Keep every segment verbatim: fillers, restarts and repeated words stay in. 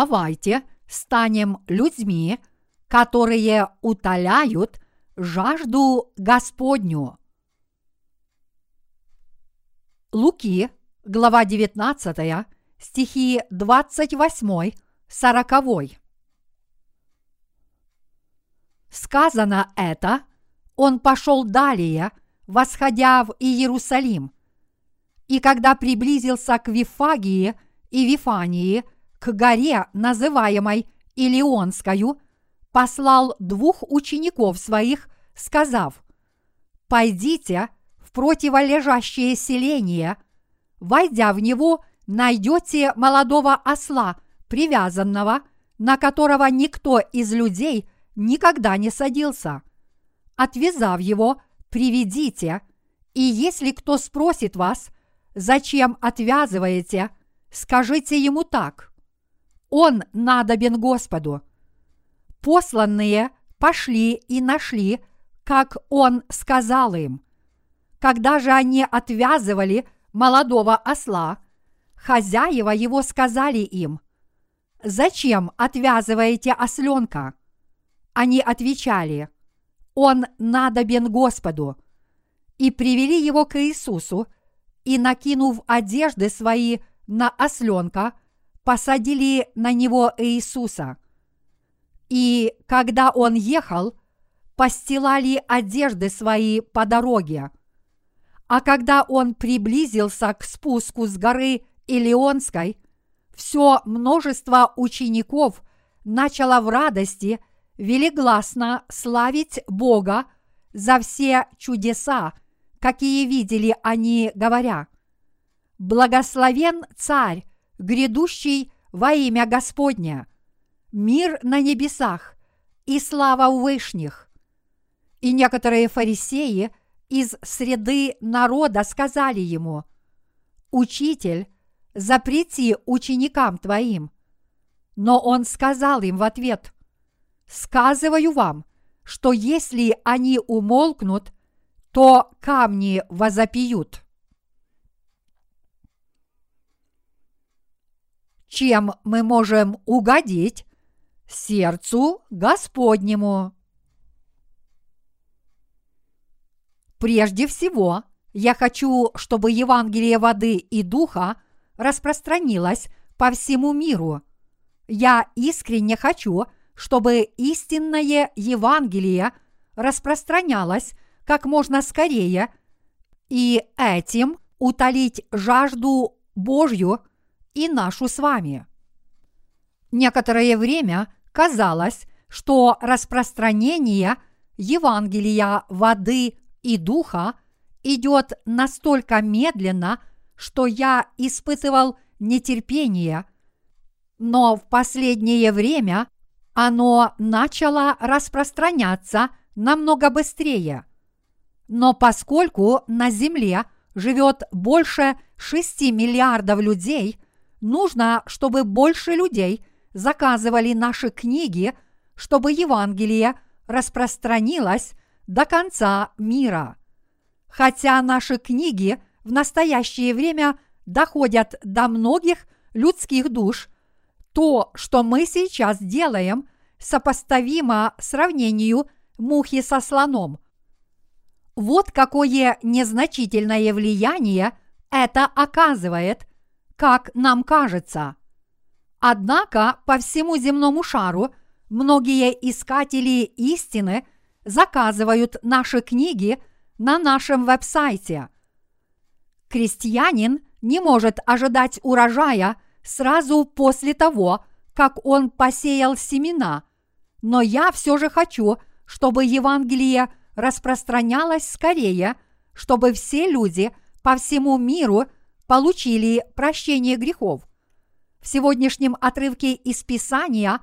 давайте станем людьми, которые утоляют жажду Господню. Луки, глава девятнадцатая, стихи двадцать восемь сорок. Сказано это, он пошел далее, восходя в Иерусалим. И когда приблизился к Вифагии и Вифании, к горе, называемой Илионскою, послал двух учеников своих, сказав: «Пойдите в противолежащее селение, войдя в него, найдете молодого осла, привязанного, на которого никто из людей никогда не садился. Отвязав его, приведите, и если кто спросит вас: зачем отвязываете, скажите ему так: он надобен Господу». Посланные пошли и нашли, как он сказал им. Когда же они отвязывали молодого осла, хозяева его сказали им: «Зачем отвязываете осленка?» Они отвечали: «Он надобен Господу». И привели его к Иисусу, и, накинув одежды свои на осленка, посадили на него Иисуса. И, когда он ехал, постилали одежды свои по дороге. А когда он приблизился к спуску с горы Илионской, все множество учеников начало в радости велигласно славить Бога за все чудеса, какие видели они, говоря: «Благословен Царь, грядущий во имя Господне! Мир на небесах и слава у вышних!» И некоторые фарисеи из среды народа сказали ему: «Учитель, запрети ученикам твоим». Но он сказал им в ответ: «Сказываю вам, что если они умолкнут, то камни возопьют». Чем мы можем угодить сердцу Господнему? Прежде всего, я хочу, чтобы Евангелие воды и духа распространилось по всему миру. Я искренне хочу, чтобы истинное Евангелие распространялось как можно скорее, и этим утолить жажду Божью и нашу с вами. Некоторое время казалось, что распространение Евангелия воды и духа идет настолько медленно, что я испытывал нетерпение, но в последнее время оно начало распространяться намного быстрее. Но поскольку на Земле живет больше шести миллиардов людей, нужно, чтобы больше людей заказывали наши книги, чтобы Евангелие распространилось до конца мира. Хотя наши книги в настоящее время доходят до многих людских душ, то, что мы сейчас делаем, сопоставимо сравнению мухи со слоном. Вот какое незначительное влияние это оказывает, как нам кажется. Однако по всему земному шару многие искатели истины заказывают наши книги на нашем веб-сайте. Крестьянин не может ожидать урожая сразу после того, как он посеял семена, но я все же хочу, чтобы Евангелие распространялось скорее, чтобы все люди по всему миру получили прощение грехов. В сегодняшнем отрывке из Писания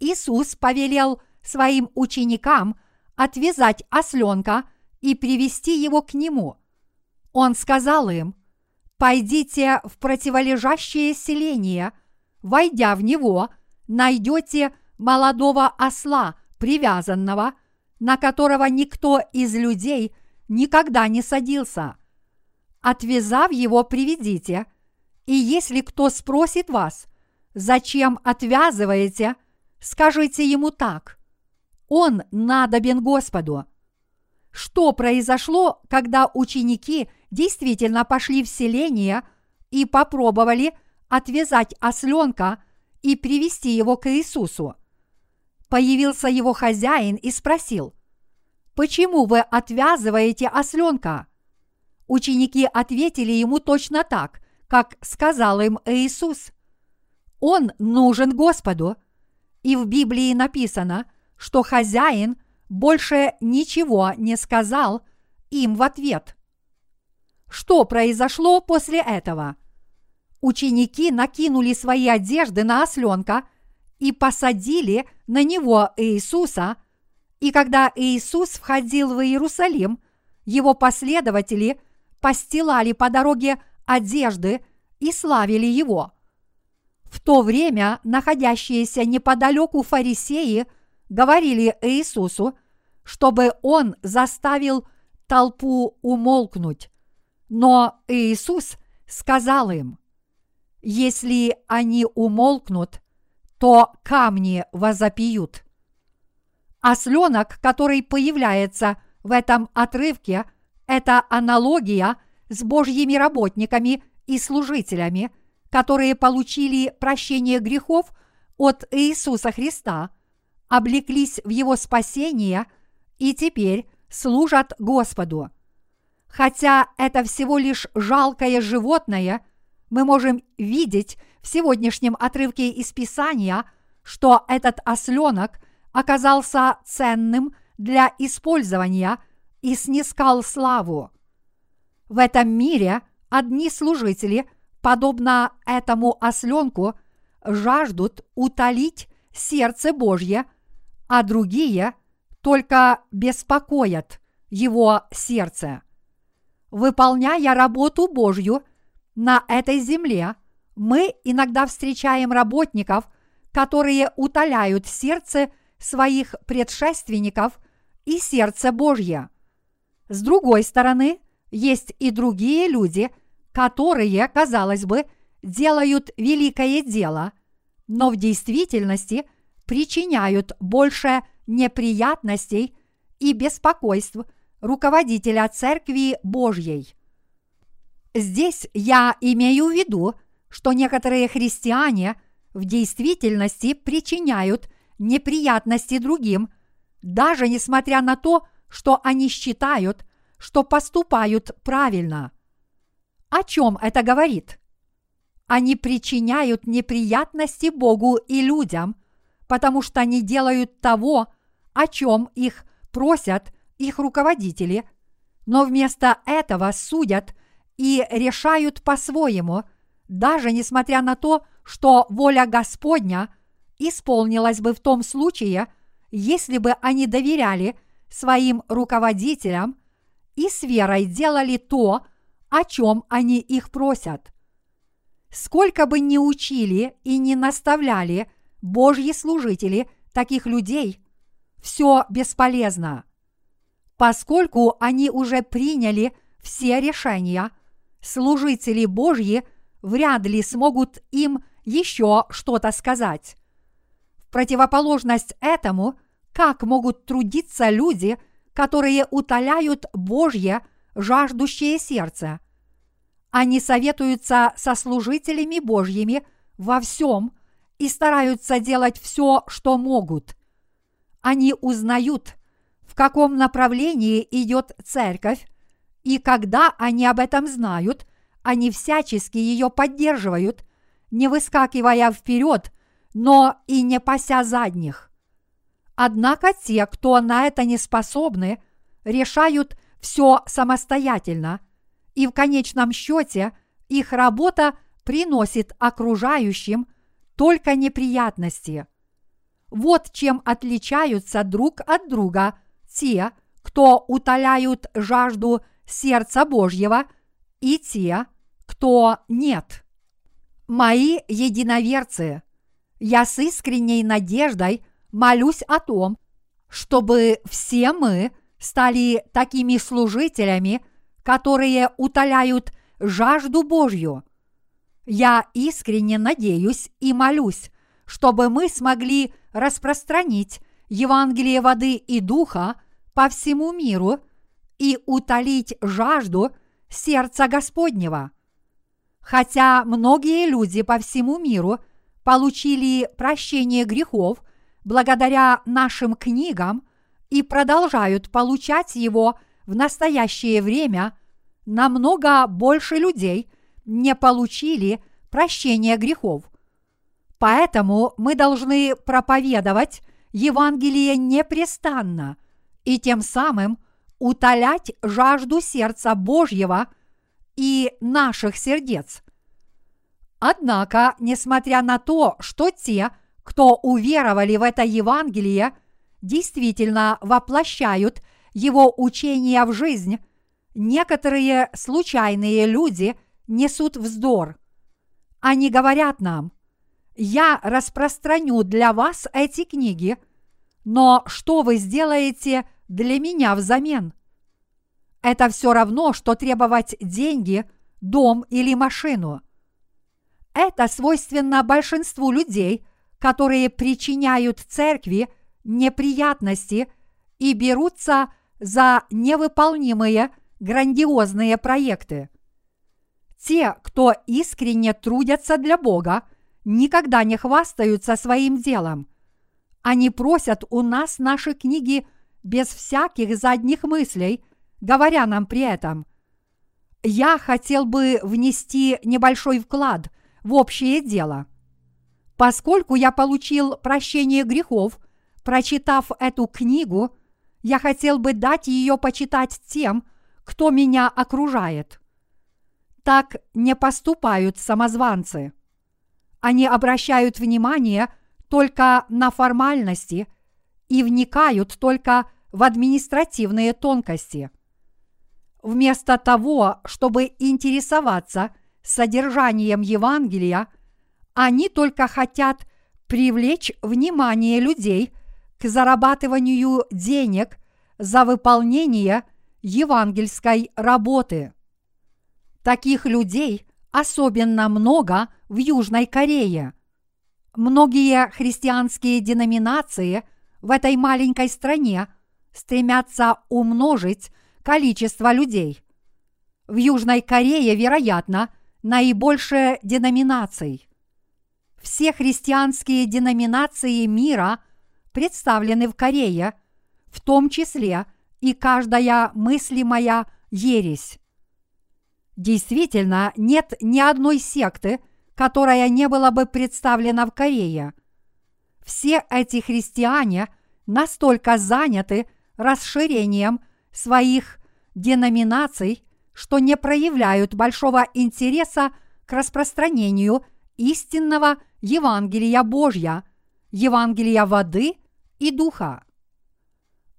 Иисус повелел своим ученикам отвязать осленка и привести его к нему. Он сказал им: «Пойдите в противолежащее селение, войдя в него, найдете молодого осла, привязанного, на которого никто из людей никогда не садился. Отвязав его, приведите, и если кто спросит вас: зачем отвязываете, скажите ему так: он надобен Господу. Что произошло, когда ученики действительно пошли в селение и попробовали отвязать осленка и привести его к Иисусу? Появился его хозяин и спросил: «Почему вы отвязываете осленка?» Ученики ответили ему точно так, как сказал им Иисус. Он нужен Господу. И в Библии написано, что хозяин больше ничего не сказал им в ответ. Что произошло после этого? Ученики накинули свои одежды на осленка и посадили на него Иисуса, и когда Иисус входил в Иерусалим, его последователи постилали по дороге одежды и славили его. В то время находящиеся неподалеку фарисеи говорили Иисусу, чтобы он заставил толпу умолкнуть. Но Иисус сказал им: «Если они умолкнут, то камни возопьют». Осленок, который появляется в этом отрывке, это аналогия с Божьими работниками и служителями, которые получили прощение грехов от Иисуса Христа, облеклись в Его спасение и теперь служат Господу. Хотя это всего лишь жалкое животное, мы можем видеть в сегодняшнем отрывке из Писания, что этот осленок оказался ценным для использования и снискал славу. В этом мире одни служители, подобно этому осленку, жаждут утолить сердце Божье, а другие только беспокоят его сердце. Выполняя работу Божью на этой земле, мы иногда встречаем работников, которые утоляют сердце своих предшественников и сердце Божье. С другой стороны, есть и другие люди, которые, казалось бы, делают великое дело, но в действительности причиняют больше неприятностей и беспокойств руководителя Церкви Божьей. Здесь я имею в виду, что некоторые христиане в действительности причиняют неприятности другим, даже несмотря на то, что они считают, что поступают правильно. О чем это говорит? Они причиняют неприятности Богу и людям, потому что не делают того, о чем их просят их руководители, но вместо этого судят и решают по-своему, даже несмотря на то, что воля Господня исполнилась бы в том случае, если бы они доверяли своим руководителям и с верой делали то, о чем они их просят. Сколько бы ни учили и ни наставляли Божьи служители таких людей, все бесполезно. Поскольку они уже приняли все решения, служители Божьи вряд ли смогут им еще что-то сказать. В противоположность этому, как могут трудиться люди, которые утоляют Божье жаждущее сердце? Они советуются со служителями Божьими во всем и стараются делать все, что могут. Они узнают, в каком направлении идет церковь, и когда они об этом знают, они всячески ее поддерживают, не выскакивая вперед, но и не пася задних. Однако те, кто на это не способны, решают все самостоятельно, и в конечном счете их работа приносит окружающим только неприятности. Вот чем отличаются друг от друга те, кто утоляют жажду сердца Божьего, и те, кто нет. Мои единоверцы, я с искренней надеждой молюсь о том, чтобы все мы стали такими служителями, которые утоляют жажду Божью. Я искренне надеюсь и молюсь, чтобы мы смогли распространить Евангелие воды и Духа по всему миру и утолить жажду сердца Господнего. Хотя многие люди по всему миру получили прощение грехов благодаря нашим книгам и продолжают получать его в настоящее время, намного больше людей не получили прощения грехов. Поэтому мы должны проповедовать Евангелие непрестанно и тем самым утолять жажду сердца Божьего и наших сердец. Однако, несмотря на то, что те, кто уверовали в это Евангелие, действительно воплощают его учение в жизнь, некоторые случайные люди несут вздор. Они говорят нам: «Я распространю для вас эти книги, но что вы сделаете для меня взамен?» Это все равно, что требовать деньги, дом или машину. Это свойственно большинству людей, которые причиняют церкви неприятности и берутся за невыполнимые грандиозные проекты. Те, кто искренне трудятся для Бога, никогда не хвастаются своим делом. Они просят у нас наши книги без всяких задних мыслей, говоря нам при этом: «Я хотел бы внести небольшой вклад в общее дело. Поскольку я получил прощение грехов, прочитав эту книгу, я хотел бы дать ее почитать тем, кто меня окружает». Так не поступают самозванцы. Они обращают внимание только на формальности и вникают только в административные тонкости. Вместо того, чтобы интересоваться содержанием Евангелия, они только хотят привлечь внимание людей к зарабатыванию денег за выполнение евангельской работы. Таких людей особенно много в Южной Корее. Многие христианские деноминации в этой маленькой стране стремятся умножить количество людей. В Южной Корее, вероятно, наибольшее деноминаций. Все христианские деноминации мира представлены в Корее, в том числе и каждая мыслимая ересь. Действительно, нет ни одной секты, которая не была бы представлена в Корее. Все эти христиане настолько заняты расширением своих деноминаций, что не проявляют большого интереса к распространению истинного Евангелия Божья, Евангелия воды и духа.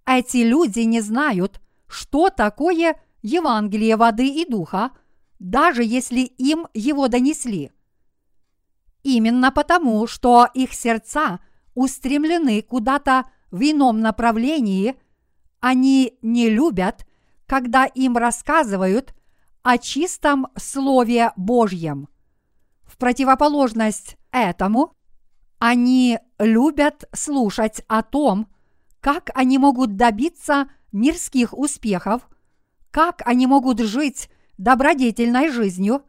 Эти люди не знают, что такое Евангелие воды и духа, даже если им его донесли. Именно потому, что их сердца устремлены куда-то в ином направлении, они не любят, когда им рассказывают о чистом Слове Божьем. В противоположность этому, они любят слушать о том, как они могут добиться мирских успехов, как они могут жить добродетельной жизнью,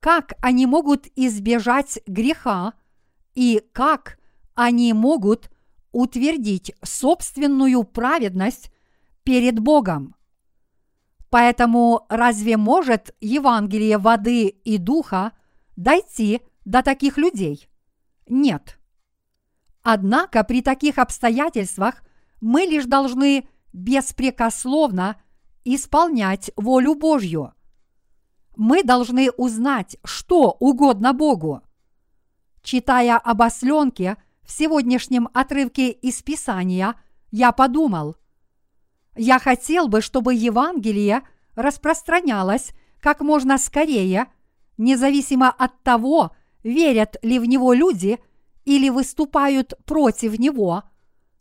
как они могут избежать греха и как они могут утвердить собственную праведность перед Богом. Поэтому разве может Евангелие воды и духа дойти до таких людей? Нет. Однако при таких обстоятельствах мы лишь должны беспрекословно исполнять волю Божью. Мы должны узнать что угодно Богу. Читая об осленке в сегодняшнем отрывке из Писания, я подумал: я хотел бы, чтобы Евангелие распространялось как можно скорее, независимо от того, верят ли в него люди или выступают против него,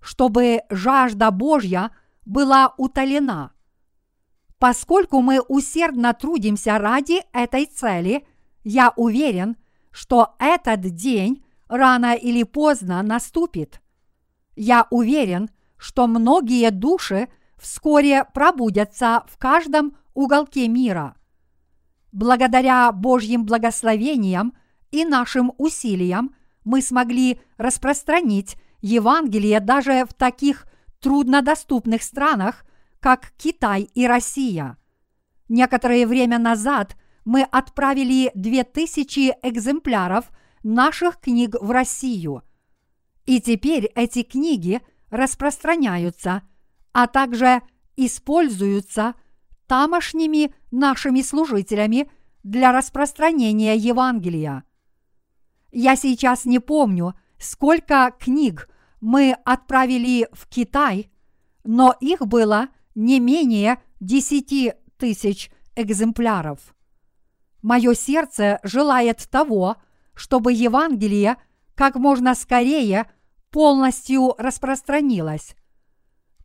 чтобы жажда Божья была утолена. Поскольку мы усердно трудимся ради этой цели, Я уверен, что этот день рано или поздно наступит. Я уверен, что многие души вскоре пробудятся в каждом уголке мира. Благодаря Божьим благословениям и нашим усилиям мы смогли распространить Евангелие даже в таких труднодоступных странах, как Китай и Россия. Некоторое время назад мы отправили две тысячи экземпляров наших книг в Россию. И теперь эти книги распространяются, а также используются тамошними нашими служителями для распространения Евангелия. Я сейчас не помню, сколько книг мы отправили в Китай, но их было не менее десяти тысяч экземпляров. Мое сердце желает того, чтобы Евангелие как можно скорее полностью распространилось.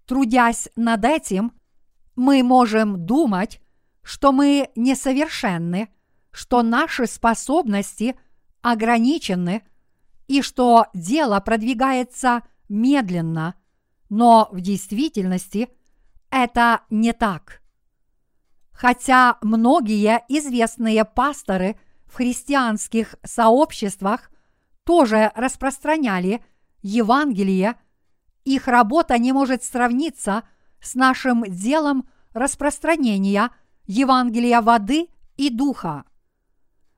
Трудясь над этим, мы можем думать, что мы несовершенны, что наши способности ограничены и что дело продвигается медленно, но в действительности это не так. Хотя многие известные пасторы в христианских сообществах тоже распространяли Евангелие, их работа не может сравниться с нашим делом распространения Евангелия воды и духа.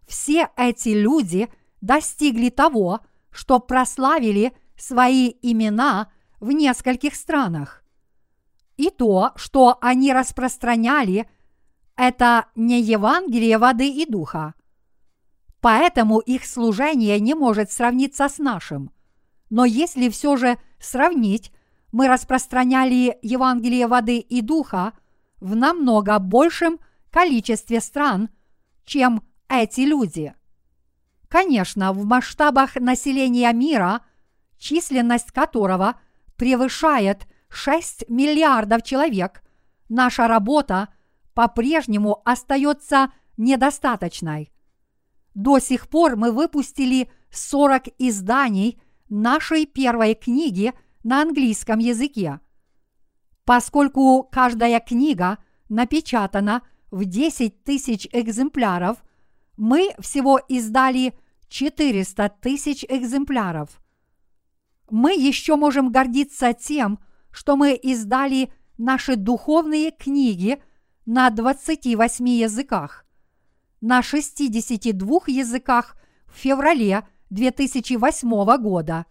Все эти люди достигли того, что прославили свои имена в нескольких странах. И то, что они распространяли, это не Евангелие воды и духа. Поэтому их служение не может сравниться с нашим. Но если все же сравнить, мы распространяли Евангелие воды и духа в намного большем количестве стран, чем эти люди. Конечно, в масштабах населения мира, численность которого превышает шесть миллиардов человек, наша работа по-прежнему остается недостаточной. До сих пор мы выпустили сорок изданий нашей первой книги на английском языке. Поскольку каждая книга напечатана в десять тысяч экземпляров, мы всего издали четыреста тысяч экземпляров. Мы еще можем гордиться тем, что мы издали наши духовные книги на двадцати восьми языках. На шестидесяти двух языках в феврале две тысячи восьмого года.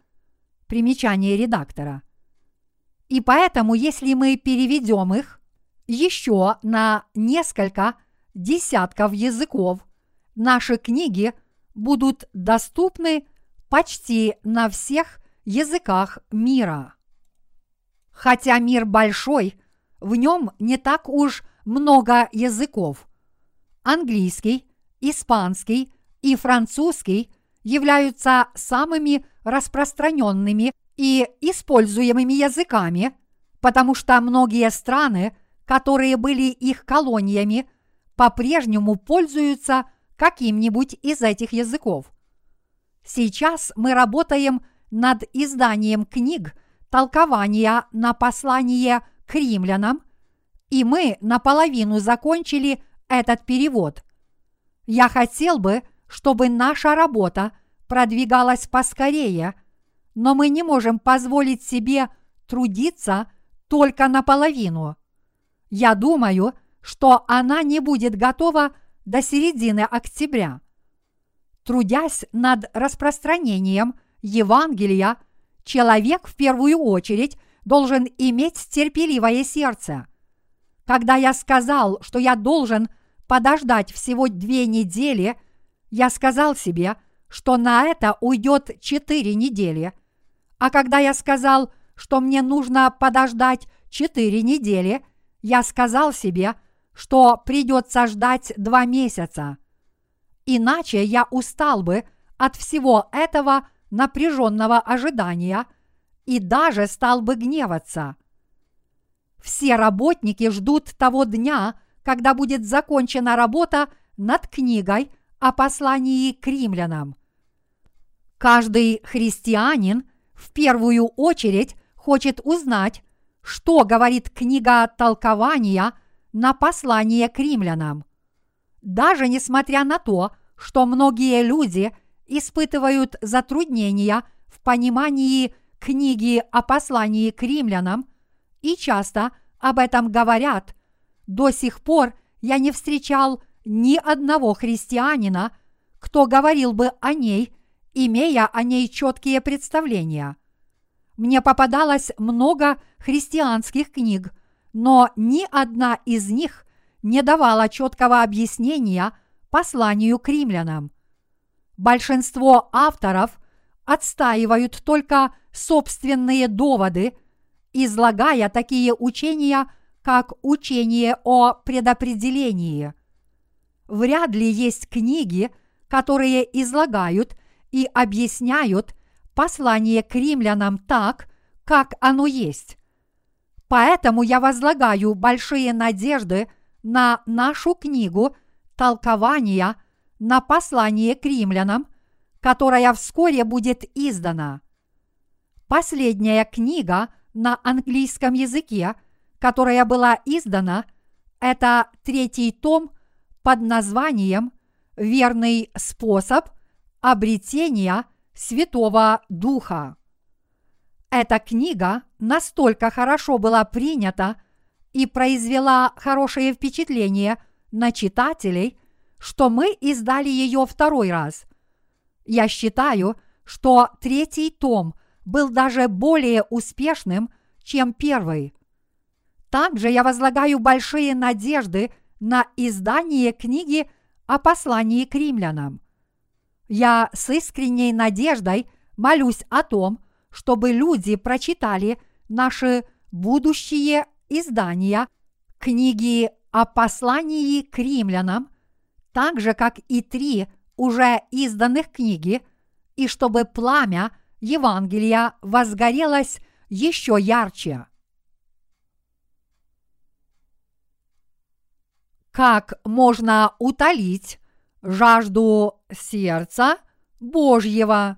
Примечание редактора. И поэтому, если мы переведем их еще на несколько десятков языков, наши книги будут доступны почти на всех языках мира. Хотя мир большой, в нем не так уж много языков. Английский, испанский и французский являются самыми распространенными и используемыми языками, потому что многие страны, которые были их колониями, по-прежнему пользуются каким-нибудь из этих языков. Сейчас мы работаем над изданием книг толкования на послание к римлянам, и мы наполовину закончили этот перевод. Я хотел бы, чтобы наша работа продвигалась поскорее, но мы не можем позволить себе трудиться только наполовину. Я думаю, что она не будет готова до середины октября. Трудясь над распространением Евангелия, человек в первую очередь должен иметь терпеливое сердце. Когда я сказал, что я должен подождать всего две недели, я сказал себе, что на это уйдет четыре недели. А когда я сказал, что мне нужно подождать четыре недели, я сказал себе, что придется ждать два месяца. Иначе я устал бы от всего этого напряженного ожидания и даже стал бы гневаться. Все работники ждут того дня, когда будет закончена работа над книгой о послании к римлянам. Каждый христианин в первую очередь хочет узнать, что говорит книга толкования на послание к римлянам. Даже несмотря на то, что многие люди испытывают затруднения в понимании книги о послании к римлянам и часто об этом говорят, до сих пор я не встречал ни одного христианина, кто говорил бы о ней, имея о ней четкие представления. Мне попадалось много христианских книг, но ни одна из них не давала четкого объяснения посланию к римлянам. Большинство авторов отстаивают только собственные доводы, излагая такие учения, как учение о предопределении. Вряд ли есть книги, которые излагают и объясняют послание к римлянам так, как оно есть. Поэтому я возлагаю большие надежды на нашу книгу «Толкование на послание к римлянам», которая вскоре будет издана. Последняя книга на английском языке, которая была издана, это третий том под названием «Верный способ обретения Святого Духа». Эта книга настолько хорошо была принята и произвела хорошее впечатление на читателей, что мы издали ее второй раз. Я считаю, что третий том был даже более успешным, чем первый. Также я возлагаю большие надежды на издание книги о послании к римлянам. Я с искренней надеждой молюсь о том, чтобы люди прочитали наши будущие издания книги о послании к римлянам, так же, как и три уже изданных книги, и чтобы пламя Евангелия возгорелось еще ярче. Как можно утолить жажду сердца Божьего?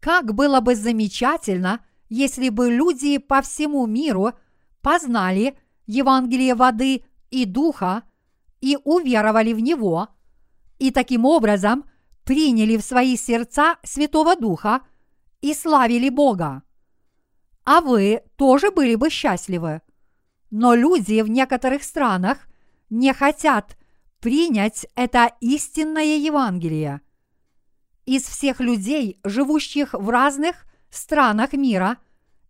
Как было бы замечательно, если бы люди по всему миру познали Евангелие воды и Духа и уверовали в него, и таким образом приняли в свои сердца Святого Духа и славили Бога. А вы тоже были бы счастливы. Но люди в некоторых странах не хотят принять это истинное Евангелие. Из всех людей, живущих в разных странах мира,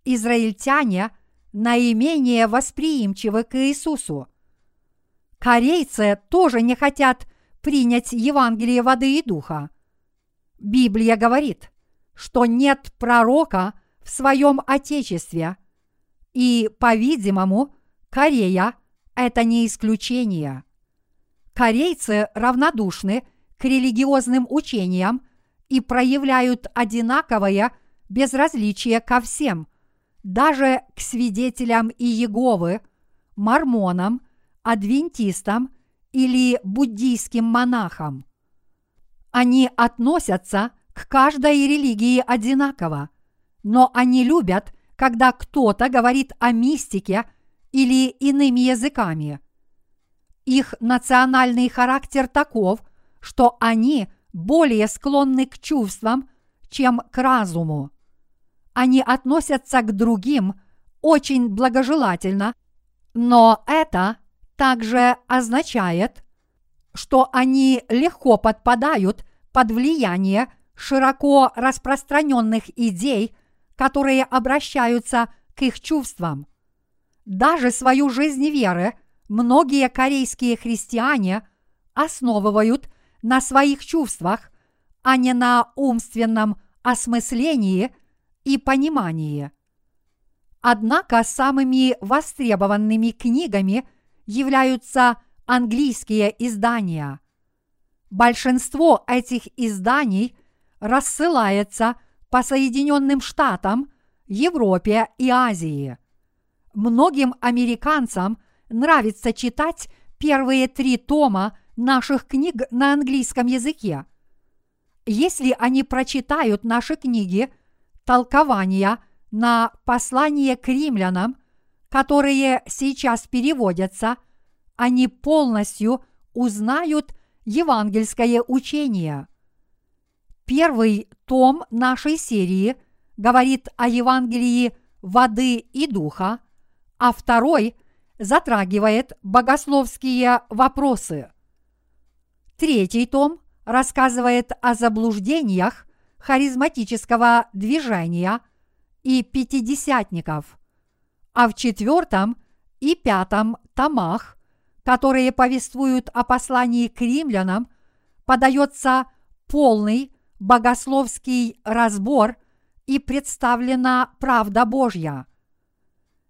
израильтяне наименее восприимчивы к Иисусу. Корейцы тоже не хотят принять Евангелие воды и Духа. Библия говорит, что нет пророка в своем отечестве, и, по-видимому, Корея – это не исключение. Корейцы равнодушны к религиозным учениям и проявляют одинаковое безразличие ко всем, даже к свидетелям Иеговы, мормонам, адвентистам или буддийским монахам. Они относятся к каждой религии одинаково, но они любят, когда кто-то говорит о мистике или иными языками. Их национальный характер таков, что они более склонны к чувствам, чем к разуму. Они относятся к другим очень благожелательно, но это также означает, что они легко подпадают под влияние широко распространенных идей, которые обращаются к их чувствам. Даже свою жизнь веры многие корейские христиане основывают на своих чувствах, а не на умственном осмыслении и понимании. Однако самыми востребованными книгами являются английские издания. Большинство этих изданий рассылается по Соединенным Штатам, Европе и Азии. Многим американцам нравится читать первые три тома наших книг на английском языке. Если они прочитают наши книги, толкования на послание к римлянам, которые сейчас переводятся, они полностью узнают евангельское учение. Первый том нашей серии говорит о Евангелии воды и духа, а второй затрагивает богословские вопросы. Третий том рассказывает о заблуждениях харизматического движения и пятидесятников, а в четвертом и пятом томах, которые повествуют о послании к римлянам, подается полный богословский разбор и представлена правда Божья.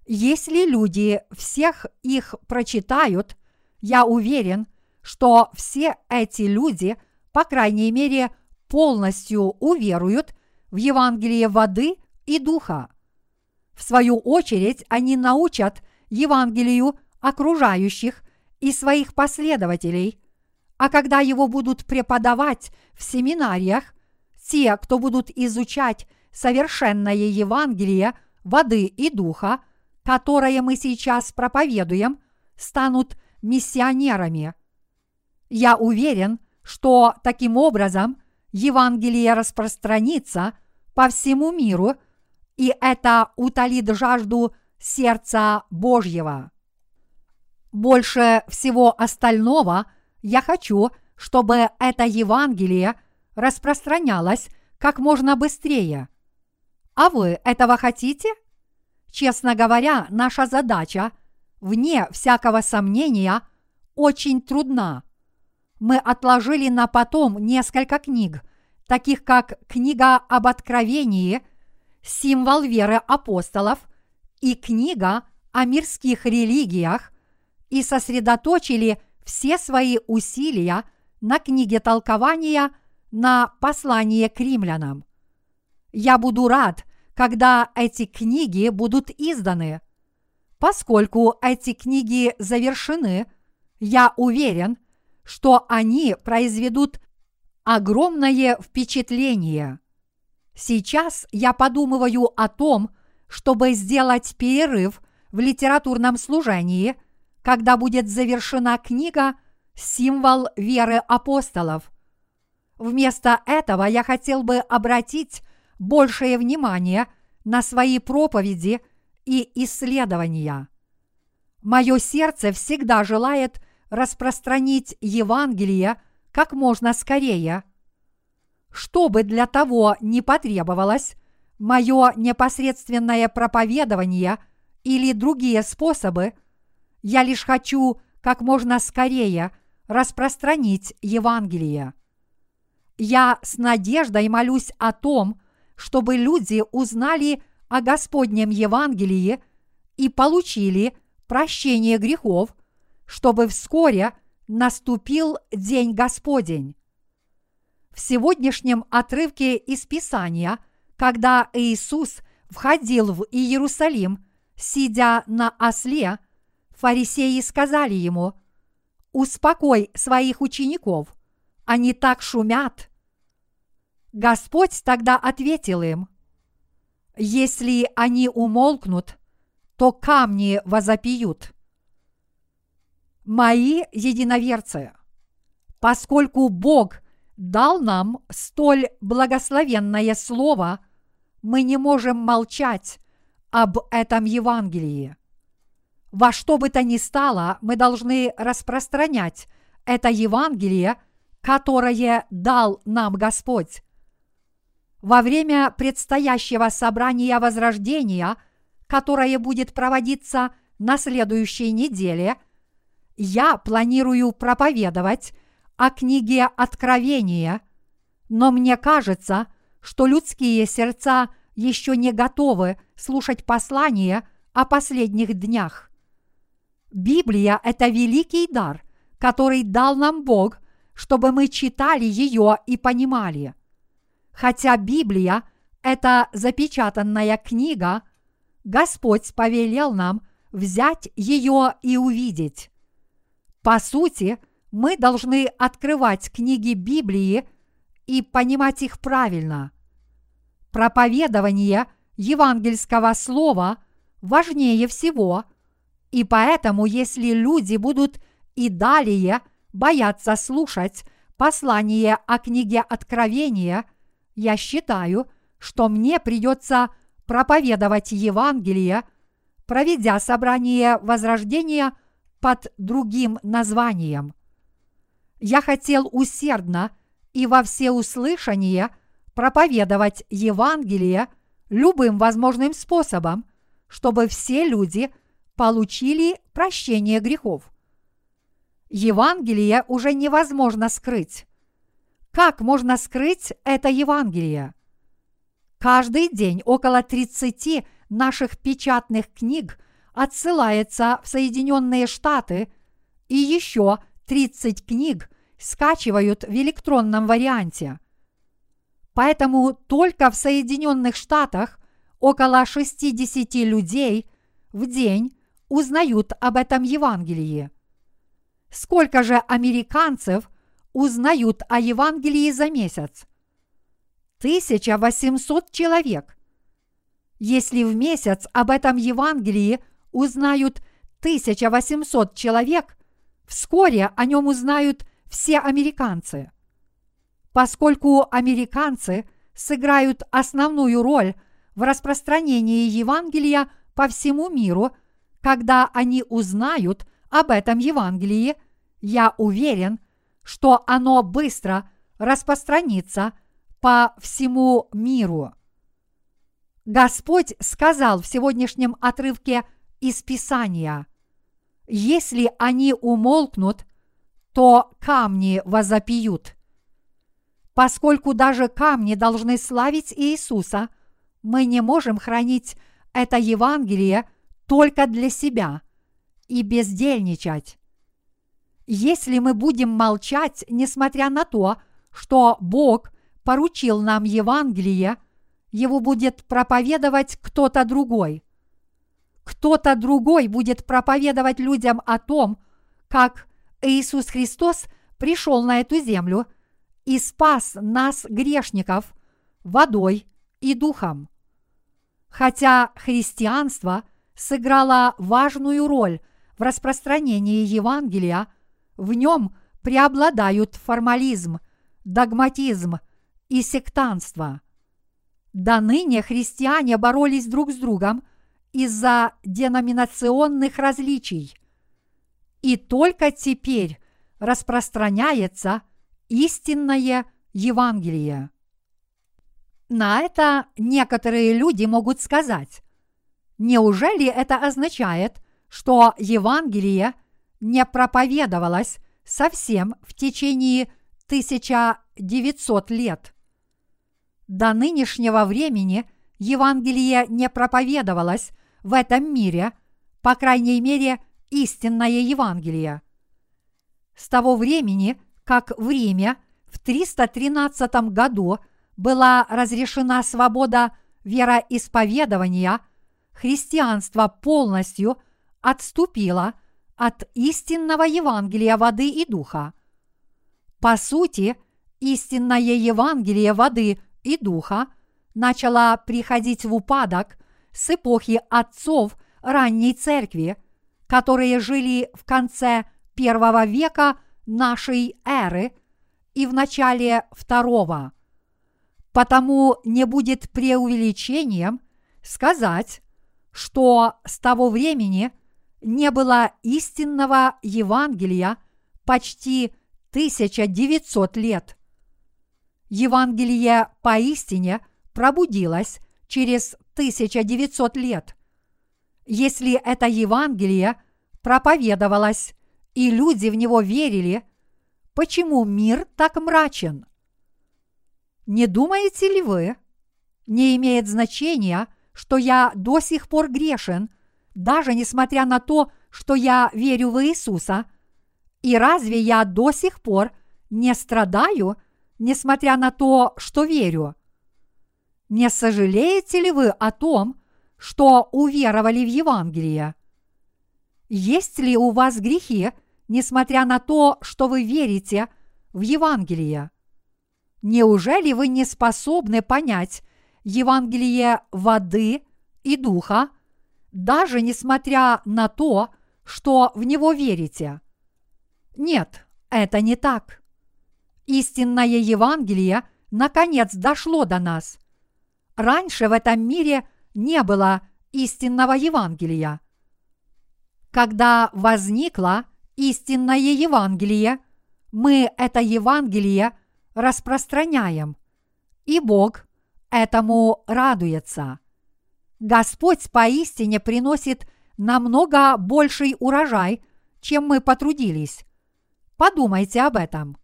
Если люди всех их прочитают, я уверен, что все эти люди, по крайней мере, полностью уверуют в Евангелие воды и духа. В свою очередь, они научат Евангелию окружающих и своих последователей, а когда его будут преподавать в семинариях, те, кто будут изучать совершенное Евангелие воды и духа, которое мы сейчас проповедуем, станут миссионерами. Я уверен, что таким образом Евангелие распространится по всему миру, и это утолит жажду сердца Божьего. Больше всего остального я хочу, чтобы это Евангелие распространялось как можно быстрее. А вы этого хотите? Честно говоря, наша задача, вне всякого сомнения, очень трудна. Мы отложили на потом несколько книг, таких как книга об откровении, символ веры апостолов и книга о мирских религиях, и сосредоточили все свои усилия на книге толкования, на послание к римлянам. Я буду рад, когда эти книги будут изданы. Поскольку эти книги завершены, я уверен, что они произведут огромное впечатление. Сейчас я подумываю о том, чтобы сделать перерыв в литературном служении, когда будет завершена книга «Символ веры апостолов». Вместо этого я хотел бы обратить большее внимание на свои проповеди и исследования. Мое сердце всегда желает распространить Евангелие как можно скорее. Что бы для того ни потребовалось, мое непосредственное проповедование или другие способы, я лишь хочу как можно скорее распространить Евангелие. Я с надеждой молюсь о том, чтобы люди узнали о Господнем Евангелии и получили прощение грехов, чтобы вскоре наступил день Господень. В сегодняшнем отрывке из Писания, когда Иисус входил в Иерусалим, сидя на осле, фарисеи сказали ему: «Успокой своих учеников, они так шумят». Господь тогда ответил им: «Если они умолкнут, то камни возопьют». Мои единоверцы, поскольку Бог дал нам столь благословенное слово, мы не можем молчать об этом Евангелии. Во что бы то ни стало, мы должны распространять это Евангелие, которое дал нам Господь. Во время предстоящего собрания Возрождения, которое будет проводиться на следующей неделе, я планирую проповедовать о книге Откровения, но мне кажется, что людские сердца еще не готовы слушать послание о последних днях. Библия – это великий дар, который дал нам Бог, чтобы мы читали ее и понимали. Хотя Библия – это запечатанная книга, Господь повелел нам взять ее и увидеть. По сути, мы должны открывать книги Библии и понимать их правильно. Проповедование евангельского слова важнее всего, и поэтому, если люди будут и далее бояться слушать послание о книге Откровения, я считаю, что мне придется проповедовать Евангелие, проведя собрание возрождения под другим названием. Я хотел усердно и во всеуслышание проповедовать Евангелие любым возможным способом, чтобы все люди получили прощение грехов. Евангелие уже невозможно скрыть. Как можно скрыть это Евангелие? Каждый день около тридцати наших печатных книг отсылается в Соединенные Штаты, и еще тридцать книг скачивают в электронном варианте. Поэтому только в Соединенных Штатах около шестидесяти людей в день узнают об этом Евангелии. Сколько же американцев узнают о Евангелии за месяц? тысяча восемьсот человек. Если в месяц об этом Евангелии узнают тысяча восемьсот человек, вскоре о нем узнают все американцы. Поскольку американцы сыграют основную роль в распространении Евангелия по всему миру, когда они узнают об этом Евангелии, я уверен, что оно быстро распространится по всему миру. Господь сказал в сегодняшнем отрывке из Писания: «Если они умолкнут, то камни возопьют». Поскольку даже камни должны славить Иисуса, мы не можем хранить это Евангелие только для себя и бездельничать. Если мы будем молчать, несмотря на то, что Бог поручил нам Евангелие, его будет проповедовать кто-то другой. Кто-то другой будет проповедовать людям о том, как Иисус Христос пришел на эту землю и спас нас, грешников, водой и духом. Хотя христианство сыграло важную роль в распространении Евангелия, в нем преобладают формализм, догматизм и сектантство. До ныне христиане боролись друг с другом из-за деноминационных различий. И только теперь распространяется истинное Евангелие. На это некоторые люди могут сказать: неужели это означает, что Евангелие не проповедовалось совсем в течение тысячи девятисот лет? До нынешнего времени Евангелие не проповедовалось в этом мире, по крайней мере, истинное Евангелие. С того времени, как в Риме в триста тринадцатом году была разрешена свобода вероисповедания, христианство полностью отступило от истинного Евангелия воды и духа. По сути, истинное Евангелие воды и духа начало приходить в упадок с эпохи отцов ранней церкви, которые жили в конце первого века нашей эры и в начале второго. Потому не будет преувеличением сказать, что с того времени не было истинного Евангелия почти тысяча девятьсот лет. Евангелие поистине пробудилось через тысяча девятьсот лет. Если это Евангелие проповедовалось и люди в него верили, почему мир так мрачен? Не думаете ли вы? Не имеет значения, что я до сих пор грешен, даже несмотря на то, что я верю в Иисуса. И разве я до сих пор не страдаю, несмотря на то, что верю? Не сожалеете ли вы о том, что уверовали в Евангелие? Есть ли у вас грехи, несмотря на то, что вы верите в Евангелие? Неужели вы не способны понять Евангелие воды и духа, даже несмотря на то, что в него верите? Нет, это не так. Истинное Евангелие наконец дошло до нас. Раньше в этом мире не было истинного Евангелия. Когда возникло истинное Евангелие, мы это Евангелие распространяем, и Бог этому радуется. Господь поистине приносит намного больший урожай, чем мы потрудились. Подумайте об этом.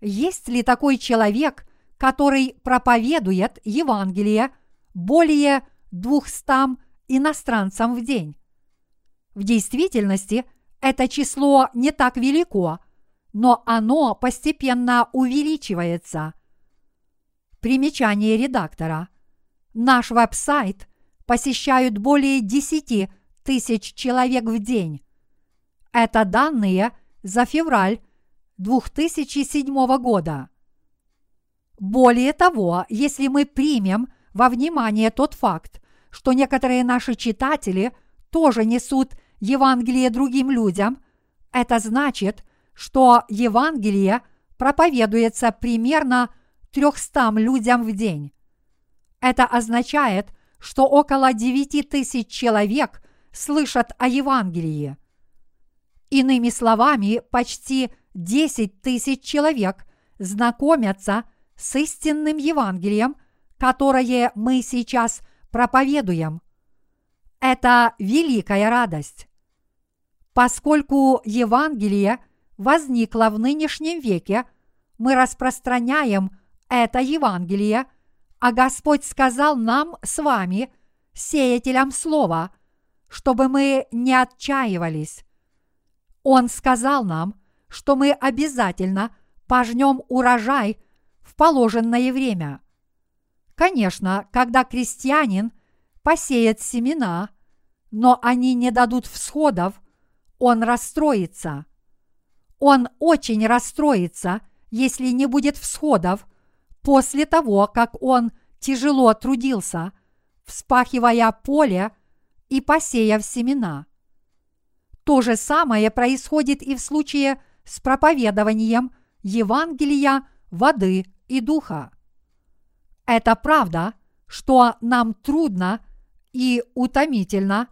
Есть ли такой человек, который проповедует Евангелие более двухстам иностранцам в день? В действительности это число не так велико, но оно постепенно увеличивается. Примечание редактора. Наш веб-сайт посещают более десяти тысяч человек в день. Это данные за февраль две тысячи седьмого года. Более того, если мы примем во внимание тот факт, что некоторые наши читатели тоже несут Евангелие другим людям, это значит, что Евангелие проповедуется примерно трёхстам людям в день. Это означает, что около девяти тысяч человек слышат о Евангелии. Иными словами, почти десять тысяч человек знакомятся с истинным Евангелием, которое мы сейчас проповедуем. Это великая радость. Поскольку Евангелие возникло в нынешнем веке, мы распространяем это Евангелие, а Господь сказал нам с вами, сеятелям слова, чтобы мы не отчаивались. Он сказал нам, что мы обязательно пожнем урожай в положенное время. Конечно, когда крестьянин посеет семена, но они не дадут всходов, он расстроится. Он очень расстроится, если не будет всходов, после того, как он тяжело трудился, вспахивая поле и посеяв семена. То же самое происходит и в случае с проповедованием Евангелия воды и духа. Это правда, что нам трудно и утомительно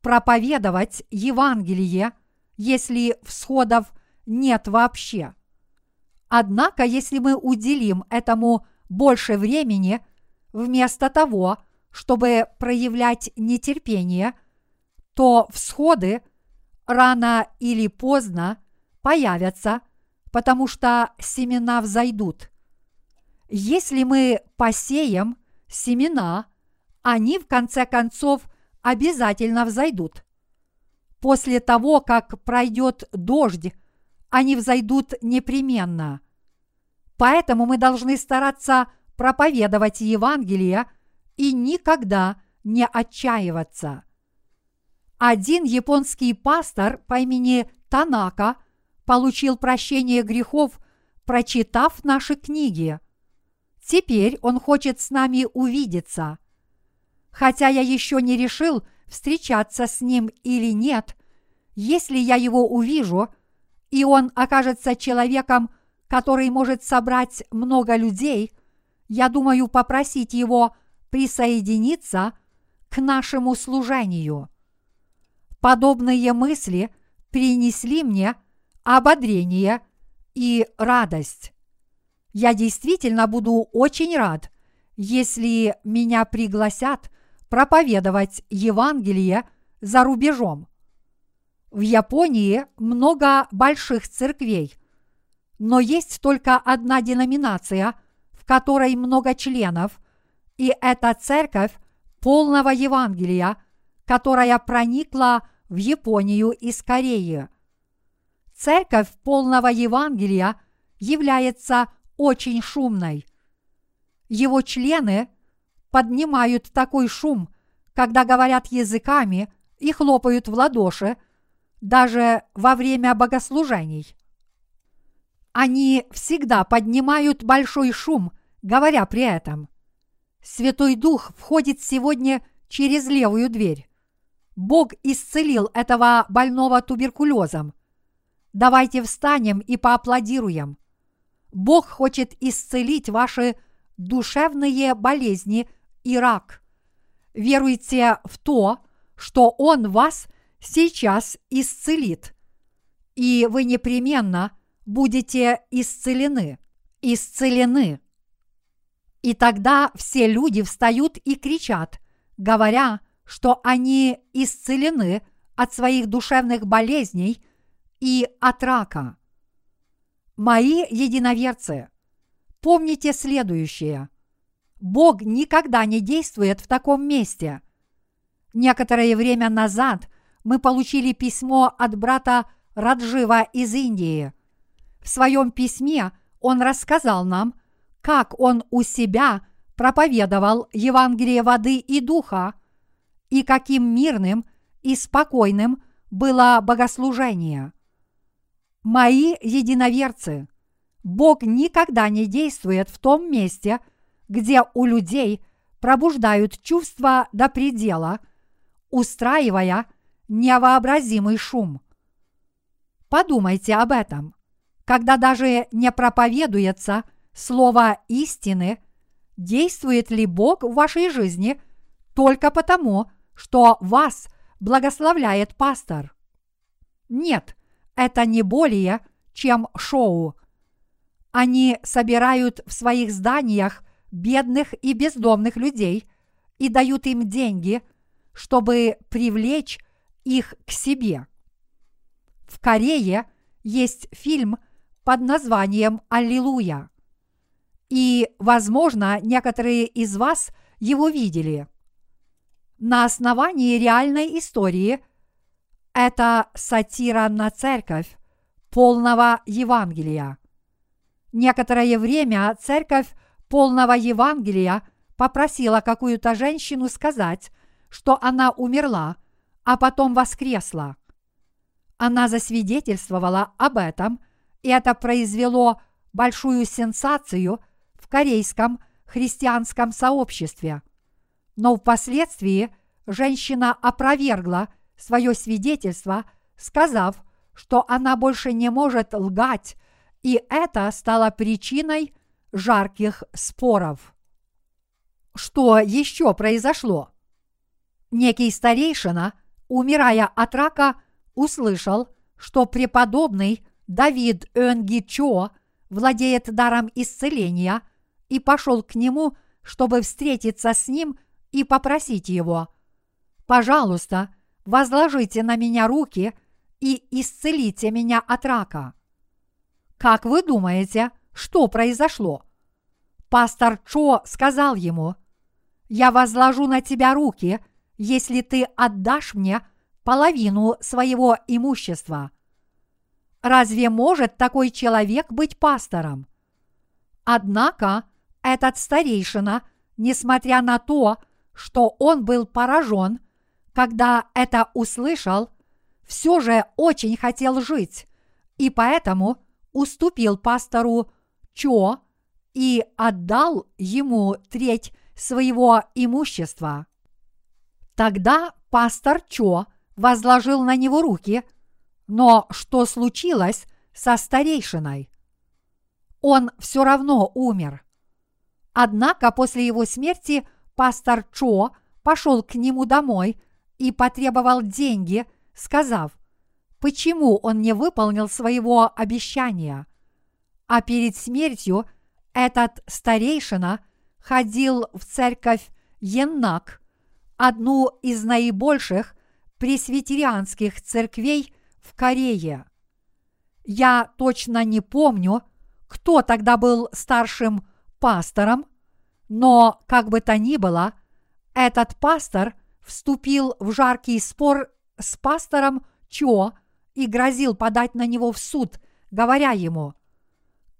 проповедовать Евангелие, если всходов нет вообще. Однако, если мы уделим этому больше времени, вместо того, чтобы проявлять нетерпение, то всходы рано или поздно появятся, потому что семена взойдут. Если мы посеем семена, они в конце концов обязательно взойдут. После того, как пройдет дождь, они взойдут непременно. Поэтому мы должны стараться проповедовать Евангелие и никогда не отчаиваться. Один японский пастор по имени Танака получил прощение грехов, прочитав наши книги. Теперь он хочет с нами увидеться. Хотя я еще не решил, встречаться с ним или нет, если я его увижу, и он окажется человеком, который может собрать много людей, я думаю попросить его присоединиться к нашему служению. Подобные мысли принесли мне ободрение и радость. Я действительно буду очень рад, если меня пригласят проповедовать Евангелие за рубежом. В Японии много больших церквей, но есть только одна деноминация, в которой много членов, и это церковь полного Евангелия, которая проникла в Японию из Кореи. Церковь полного Евангелия является очень шумной. Его члены поднимают такой шум, когда говорят языками и хлопают в ладоши, даже во время богослужений. Они всегда поднимают большой шум, говоря при этом: «Святой Дух входит сегодня через левую дверь. Бог исцелил этого больного туберкулезом. Давайте встанем и поаплодируем. Бог хочет исцелить ваши душевные болезни и рак. Веруйте в то, что Он вас сейчас исцелит, и вы непременно будете исцелены, исцелены». И тогда все люди встают и кричат, говоря, что они исцелены от своих душевных болезней и от рака. Мои единоверцы, помните следующее. Бог никогда не действует в таком месте. Некоторое время назад мы получили письмо от брата Раджива из Индии. В своем письме он рассказал нам, как он у себя проповедовал Евангелие воды и духа, и каким мирным и спокойным было богослужение. Мои единоверцы, Бог никогда не действует в том месте, где у людей пробуждают чувства до предела, устраивая невообразимый шум. Подумайте об этом. Когда даже не проповедуется слово истины, действует ли Бог в вашей жизни только потому, что вас благословляет пастор? Нет, это не более, чем шоу. Они собирают в своих зданиях бедных и бездомных людей и дают им деньги, чтобы привлечь их к себе. В Корее есть фильм под названием «Аллилуйя». И, возможно, некоторые из вас его видели. На основании реальной истории это сатира на церковь полного Евангелия. Некоторое время церковь полного Евангелия попросила какую-то женщину сказать, что она умерла, а потом воскресла. Она засвидетельствовала об этом, и это произвело большую сенсацию в корейском христианском сообществе. Но впоследствии женщина опровергла свое свидетельство, сказав, что она больше не может лгать, и это стало причиной жарких споров. Что еще произошло? Некий старейшина, умирая от рака, услышал, что преподобный Давид Ынги Чо владеет даром исцеления, и пошел к нему, чтобы встретиться с ним и попросить его: «Пожалуйста, возложите на меня руки и исцелите меня от рака». Как вы думаете, что произошло? Пастор Чо сказал ему: «Я возложу на тебя руки, если ты отдашь мне половину своего имущества». Разве может такой человек быть пастором? Однако этот старейшина, несмотря на то, что он был поражен, когда это услышал, все же очень хотел жить, и поэтому уступил пастору Чо и отдал ему треть своего имущества. Тогда пастор Чо возложил на него руки, но что случилось со старейшиной? Он все равно умер. Однако после его смерти пастор Чо пошел к нему домой и потребовал деньги, сказав, почему он не выполнил своего обещания. А перед смертью этот старейшина ходил в церковь Йеннак, одну из наибольших пресвитерианских церквей в Корее. Я точно не помню, кто тогда был старшим пастором, но, как бы то ни было, этот пастор вступил в жаркий спор с пастором Чо и грозил подать на него в суд, говоря ему: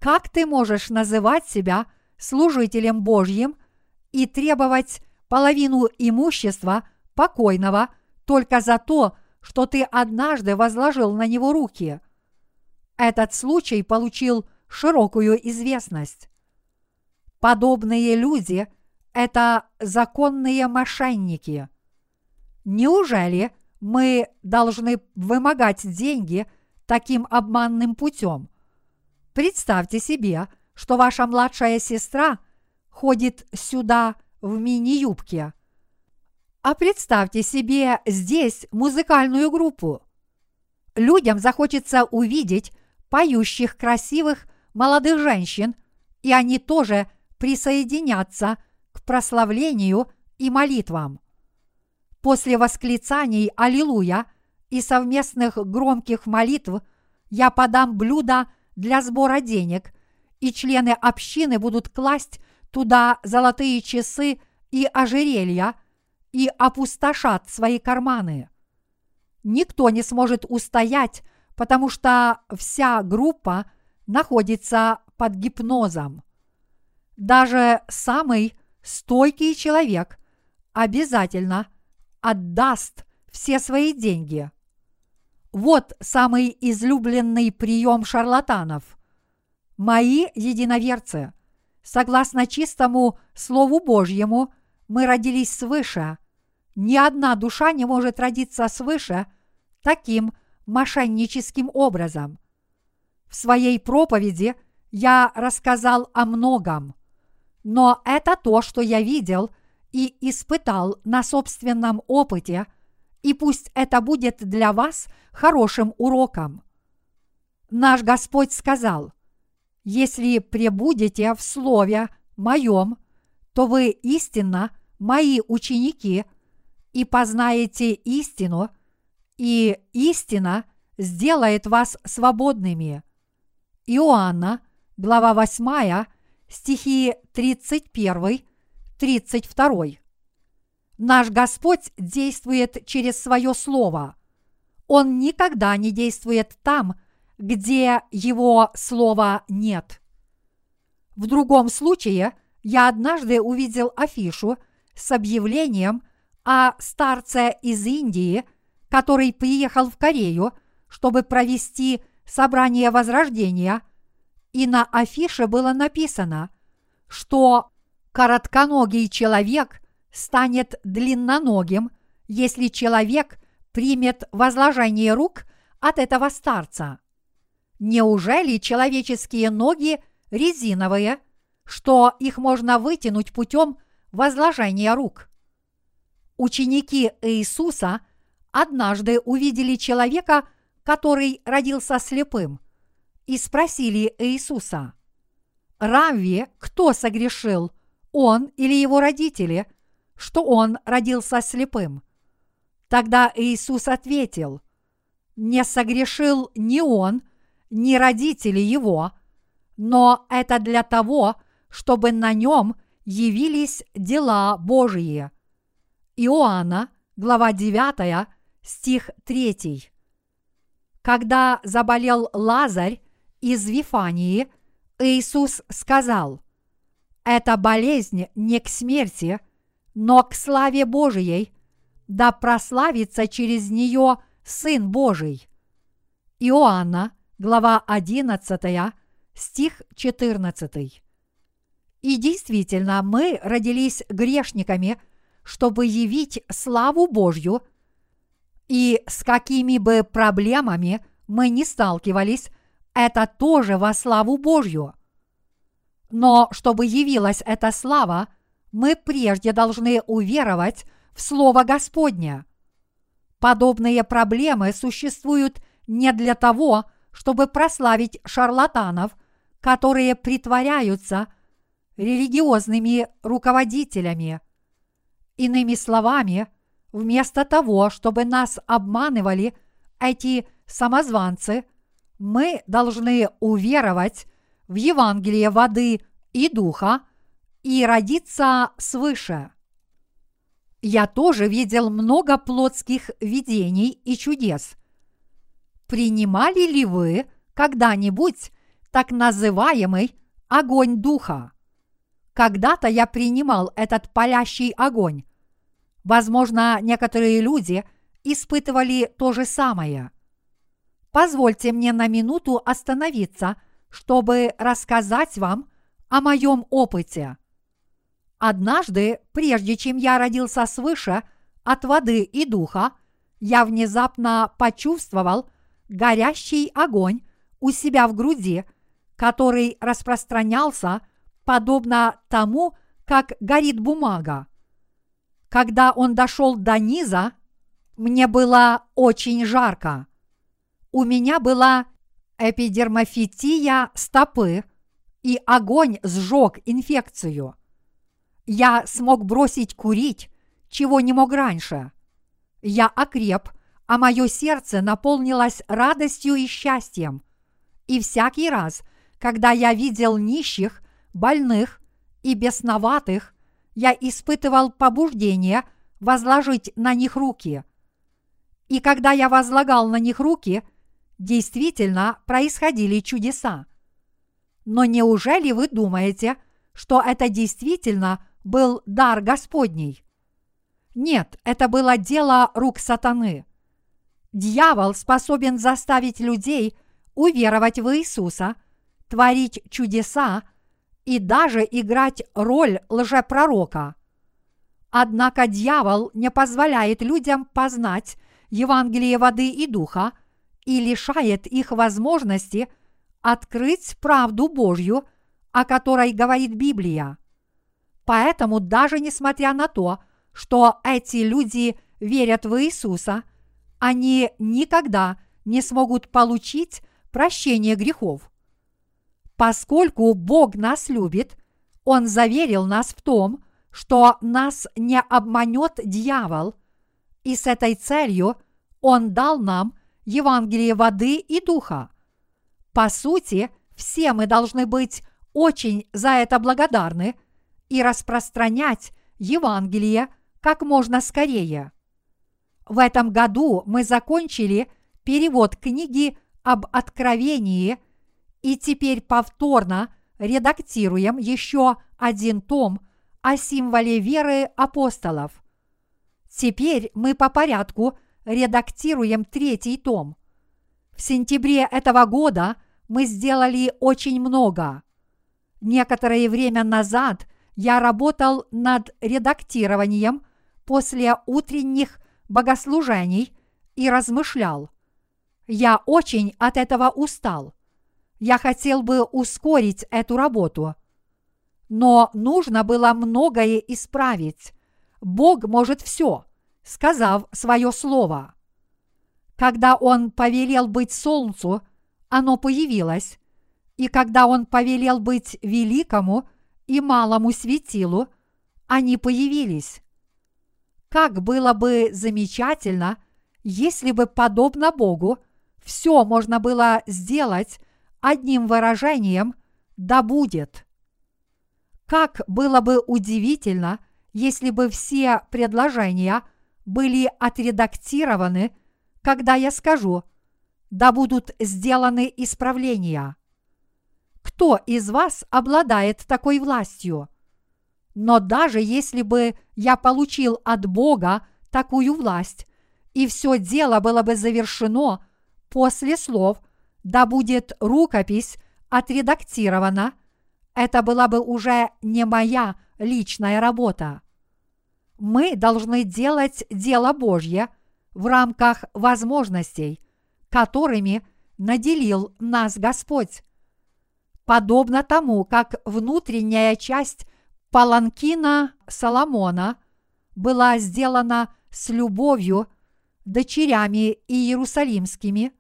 «Как ты можешь называть себя служителем Божьим и требовать половину имущества покойного только за то, что ты однажды возложил на него руки. Этот случай получил широкую известность. Подобные люди – это законные мошенники. Неужели мы должны вымогать деньги таким обманным путем? Представьте себе, что ваша младшая сестра ходит сюда в мини-юбке. А представьте себе здесь музыкальную группу. Людям захочется увидеть поющих красивых молодых женщин, и они тоже присоединятся к прославлению и молитвам. После восклицаний «Аллилуйя» и совместных громких молитв я подам блюдо для сбора денег, и члены общины будут класть туда золотые часы и ожерелья и опустошат свои карманы. Никто не сможет устоять, потому что вся группа находится под гипнозом. Даже самый стойкий человек обязательно отдаст все свои деньги. Вот самый излюбленный прием шарлатанов. Мои единоверцы, согласно чистому Слову Божьему, мы родились свыше. Ни одна душа не может родиться свыше таким мошенническим образом. В своей проповеди я рассказал о многом, но это то, что я видел и испытал на собственном опыте, и пусть это будет для вас хорошим уроком. Наш Господь сказал: «Если пребудете в Слове Моем, то вы истинно Мои ученики, и познаете истину, и истина сделает вас свободными». Иоанна, глава восьмая, стихи тридцать первый тридцать второй. Наш Господь действует через свое Слово. Он никогда не действует там, где его Слова нет. В другом случае я однажды увидел афишу с объявлением о старце из Индии, который приехал в Корею, чтобы провести собрание Возрождения, и на афише было написано, что коротконогий человек станет длинноногим, если человек примет возложение рук от этого старца. Неужели человеческие ноги резиновые, что их можно вытянуть путем возложения рук? Ученики Иисуса однажды увидели человека, который родился слепым, и спросили Иисуса: «Равви, кто согрешил, он или его родители, что он родился слепым?» Тогда Иисус ответил: «Не согрешил ни он, ни родители его, но это для того, чтобы на нем явились дела Божьи». Иоанна, глава девятая, стих третий. Когда заболел Лазарь из Вифании, Иисус сказал: «Эта болезнь не к смерти, но к славе Божией, да прославится через нее Сын Божий». Иоанна, глава одиннадцатая, стих четырнадцатый. И действительно, мы родились грешниками, чтобы явить славу Божью, и с какими бы проблемами мы ни сталкивались, это тоже во славу Божью. Но чтобы явилась эта слава, мы прежде должны уверовать в Слово Господне. Подобные проблемы существуют не для того, чтобы прославить шарлатанов, которые притворяются религиозными руководителями. Иными словами, вместо того, чтобы нас обманывали эти самозванцы, мы должны уверовать в Евангелие воды и Духа и родиться свыше. Я тоже видел много плотских видений и чудес. Принимали ли вы когда-нибудь так называемый огонь Духа? Когда-то я принимал этот палящий огонь. Возможно, некоторые люди испытывали то же самое. Позвольте мне на минуту остановиться, чтобы рассказать вам о моем опыте. Однажды, прежде чем я родился свыше от воды и духа, я внезапно почувствовал горящий огонь у себя в груди, который распространялся подобно тому, как горит бумага. Когда он дошел до низа, мне было очень жарко. У меня была эпидермофития стопы, и огонь сжег инфекцию. Я смог бросить курить, чего не мог раньше. Я окреп, а мое сердце наполнилось радостью и счастьем. И всякий раз, когда я видел нищих, больных и бесноватых, я испытывал побуждение возложить на них руки. И когда я возлагал на них руки, действительно происходили чудеса. Но неужели вы думаете, что это действительно был дар Господний? Нет, это было дело рук сатаны. Дьявол способен заставить людей уверовать в Иисуса, творить чудеса и даже играть роль лжепророка. Однако дьявол не позволяет людям познать Евангелие воды и духа и лишает их возможности открыть правду Божью, о которой говорит Библия. Поэтому даже несмотря на то, что эти люди верят в Иисуса, они никогда не смогут получить прощение грехов. Поскольку Бог нас любит, Он заверил нас в том, что нас не обманет дьявол, и с этой целью Он дал нам Евангелие воды и духа. По сути, все мы должны быть очень за это благодарны и распространять Евангелие как можно скорее. В этом году мы закончили перевод книги об Откровении и теперь повторно редактируем еще один том о символе веры апостолов. Теперь мы по порядку редактируем третий том. В сентябре этого года мы сделали очень много. Некоторое время назад я работал над редактированием после утренних богослужений и размышлял. Я очень от этого устал. Я хотел бы ускорить эту работу. Но нужно было многое исправить. Бог может все, сказав свое слово. Когда Он повелел быть солнцу, оно появилось. И когда Он повелел быть великому и малому светилу, они появились. Как было бы замечательно, если бы, подобно Богу, все можно было сделать одним выражением «да будет». Как было бы удивительно, если бы все предложения были отредактированы, когда я скажу «да будут сделаны исправления». Кто из вас обладает такой властью? Но даже если бы я получил от Бога такую власть, и все дело было бы завершено после слов «да будет рукопись отредактирована», это была бы уже не моя личная работа. Мы должны делать дело Божье в рамках возможностей, которыми наделил нас Господь. Подобно тому, как внутренняя часть паланкина Соломона была сделана с любовью дочерями иерусалимскими,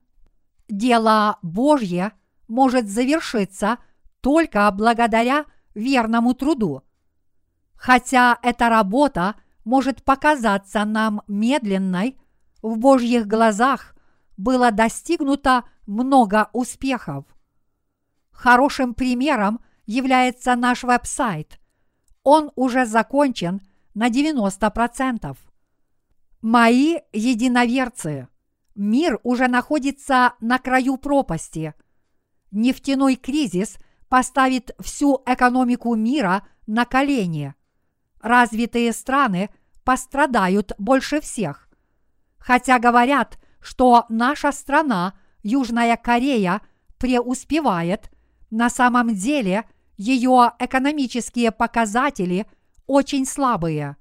дело Божье может завершиться только благодаря верному труду. Хотя эта работа может показаться нам медленной, в Божьих глазах было достигнуто много успехов. Хорошим примером является наш веб-сайт. Он уже закончен на девяносто процентов. Мои единоверцы! Мир уже находится на краю пропасти. Нефтяной кризис поставит всю экономику мира на колени. Развитые страны пострадают больше всех. Хотя говорят, что наша страна, Южная Корея, преуспевает, на самом деле ее экономические показатели очень слабые.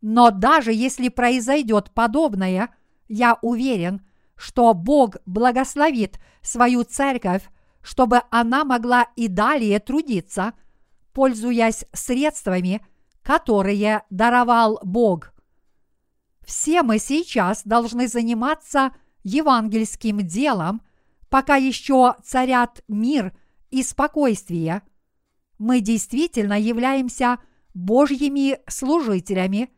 Но даже если произойдет подобное, я уверен, что Бог благословит свою церковь, чтобы она могла и далее трудиться, пользуясь средствами, которые даровал Бог. Все мы сейчас должны заниматься евангельским делом, пока еще царят мир и спокойствие. Мы действительно являемся Божьими служителями,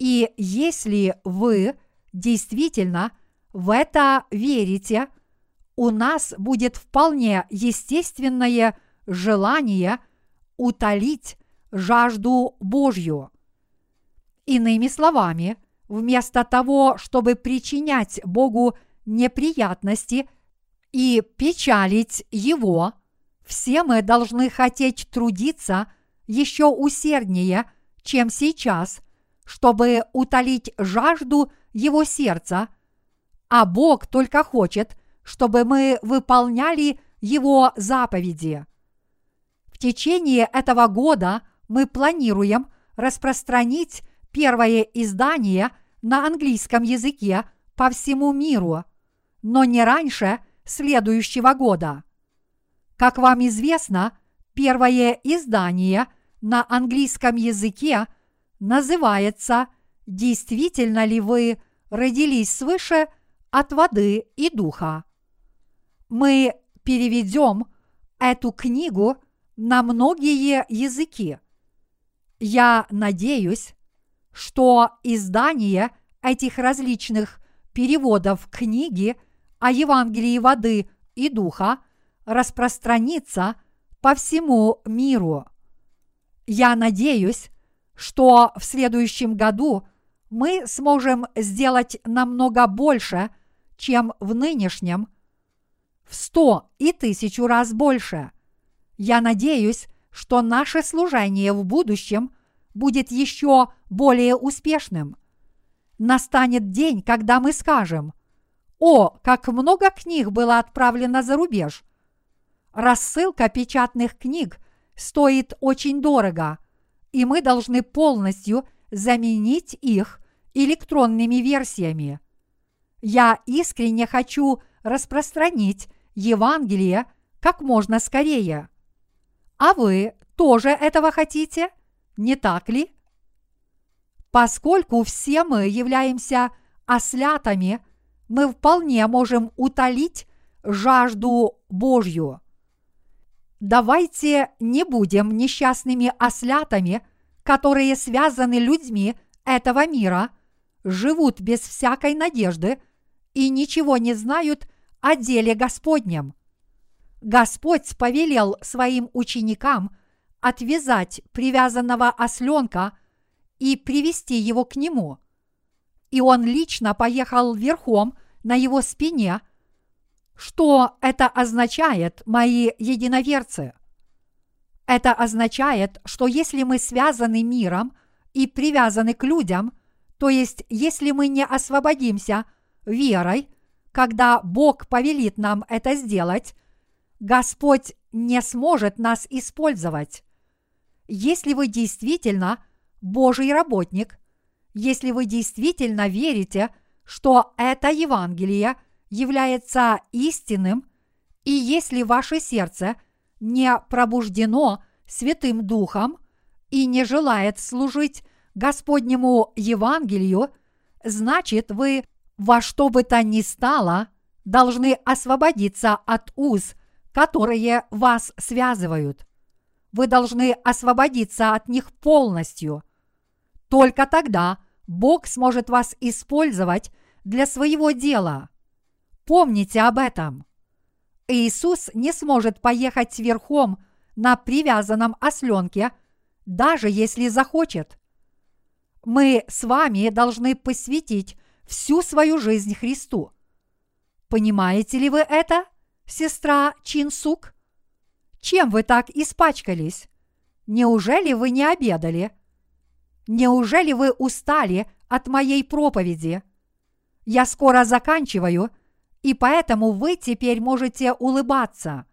и если вы действительно в это верите, у нас будет вполне естественное желание утолить жажду Божью. Иными словами, вместо того, чтобы причинять Богу неприятности и печалить Его, все мы должны хотеть трудиться еще усерднее, чем сейчас, чтобы утолить жажду Его сердца, а Бог только хочет, чтобы мы выполняли Его заповеди. В течение этого года мы планируем распространить первое издание на английском языке по всему миру, но не раньше следующего года. Как вам известно, первое издание на английском языке называется «Действительно ли вы родились свыше от воды и духа?». Мы переведем эту книгу на многие языки. Я надеюсь, что издание этих различных переводов книги о Евангелии воды и духа распространится по всему миру. Я надеюсь, что в следующем году мы сможем сделать намного больше, чем в нынешнем, в сто и тысячу раз больше. Я надеюсь, что наше служение в будущем будет еще более успешным. Настанет день, когда мы скажем: «О, как много книг было отправлено за рубеж! Рассылка печатных книг стоит очень дорого, и мы должны полностью заменить их электронными версиями». Я искренне хочу распространить Евангелие как можно скорее. А вы тоже этого хотите, не так ли? Поскольку все мы являемся ослятами, мы вполне можем утолить жажду Божью. Давайте не будем несчастными ослятами, которые связаны людьми этого мира, живут без всякой надежды и ничего не знают о деле Господнем. Господь повелел своим ученикам отвязать привязанного осленка и привести его к нему. И он лично поехал верхом на его спине. Что это означает, мои единоверцы? Это означает, что если мы связаны миром и привязаны к людям, то есть если мы не освободимся верой, когда Бог повелит нам это сделать, Господь не сможет нас использовать. Если вы действительно Божий работник, если вы действительно верите, что это Евангелие является истинным, и если ваше сердце не пробуждено Святым Духом и не желает служить Господнему Евангелию, значит, вы во что бы то ни стало должны освободиться от уз, которые вас связывают. Вы должны освободиться от них полностью. Только тогда Бог сможет вас использовать для своего дела. Помните об этом. Иисус не сможет поехать верхом на привязанном осленке, даже если захочет. Мы с вами должны посвятить всю свою жизнь Христу. Понимаете ли вы это, сестра Чин Сук? Чем вы так испачкались? Неужели вы не обедали? Неужели вы устали от моей проповеди? Я скоро заканчиваю, и поэтому вы теперь можете улыбаться.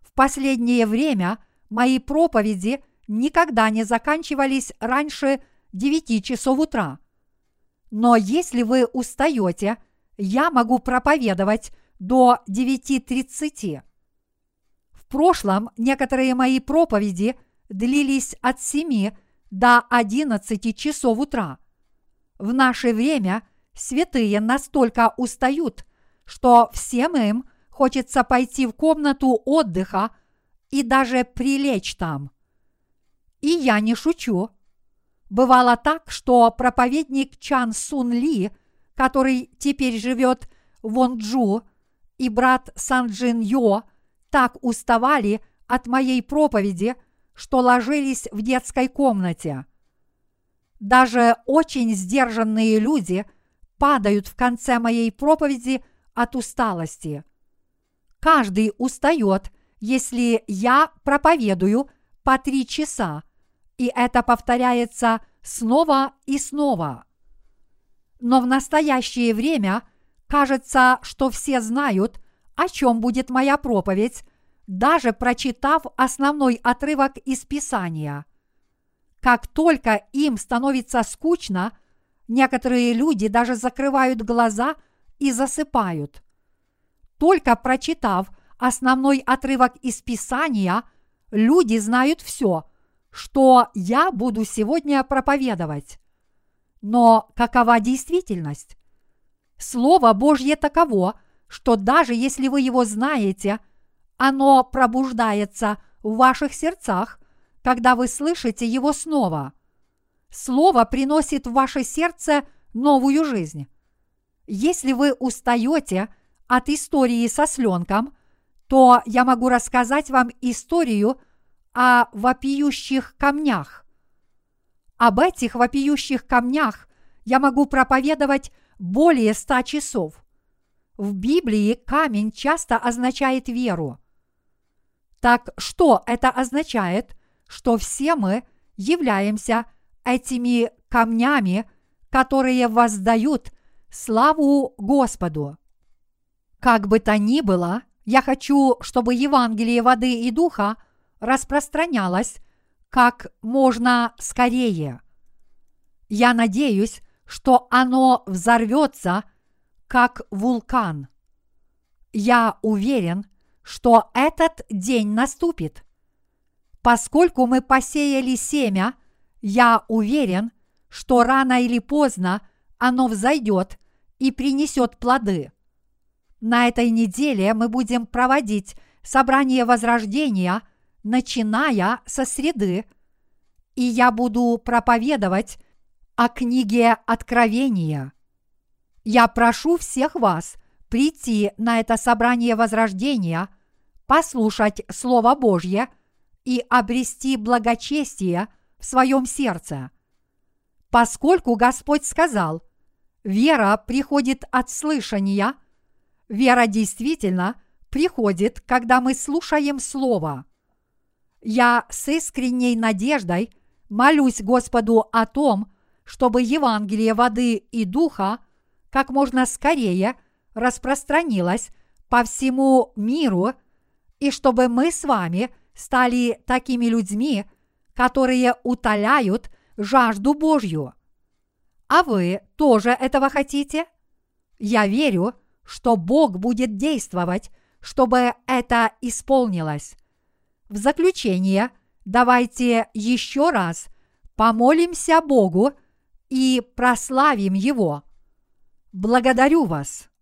В последнее время мои проповеди никогда не заканчивались раньше девяти часов утра. Но если вы устаете, я могу проповедовать до девяти тридцати. В прошлом некоторые мои проповеди длились от семи до одиннадцати часов утра. В наше время святые настолько устают, что всем им хочется пойти в комнату отдыха и даже прилечь там. И я не шучу. Бывало так, что проповедник Чан Сун Ли, который теперь живет в Вон Джу, и брат Сан-Джин Йо так уставали от моей проповеди, что ложились в детской комнате. Даже очень сдержанные люди падают в конце моей проповеди от усталости. Каждый устает, если я проповедую по три часа, и это повторяется снова и снова. Но в настоящее время кажется, что все знают, о чем будет моя проповедь, даже прочитав основной отрывок из Писания. Как только им становится скучно, некоторые люди даже закрывают глаза и засыпают. Только прочитав основной отрывок из Писания, люди знают все, что я буду сегодня проповедовать. Но какова действительность? Слово Божье таково, что даже если вы его знаете, оно пробуждается в ваших сердцах, когда вы слышите его снова. Слово приносит в ваше сердце новую жизнь. Если вы устаете от истории со сленком, то я могу рассказать вам историю о вопиющих камнях. Об этих вопиющих камнях я могу проповедовать более ста часов. В Библии камень часто означает веру. Так что это означает, что все мы являемся этими камнями, которые воздают славу Господу. Как бы то ни было, я хочу, чтобы Евангелие воды и духа распространялось как можно скорее. Я надеюсь, что оно взорвется, как вулкан. Я уверен, что этот день наступит. Поскольку мы посеяли семя, я уверен, что рано или поздно оно взойдет и принесет плоды. На этой неделе мы будем проводить собрание возрождения, начиная со среды, и я буду проповедовать о книге Откровения. Я прошу всех вас прийти на это собрание возрождения, послушать Слово Божье и обрести благочестие в своем сердце. Поскольку Господь сказал: «Вера приходит от слышания», вера действительно приходит, когда мы слушаем Слово. Я с искренней надеждой молюсь Господу о том, чтобы Евангелие воды и духа как можно скорее распространилось по всему миру, и чтобы мы с вами стали такими людьми, которые утоляют жажду Божью. А вы тоже этого хотите? Я верю, что Бог будет действовать, чтобы это исполнилось. В заключение давайте еще раз помолимся Богу и прославим Его. Благодарю вас!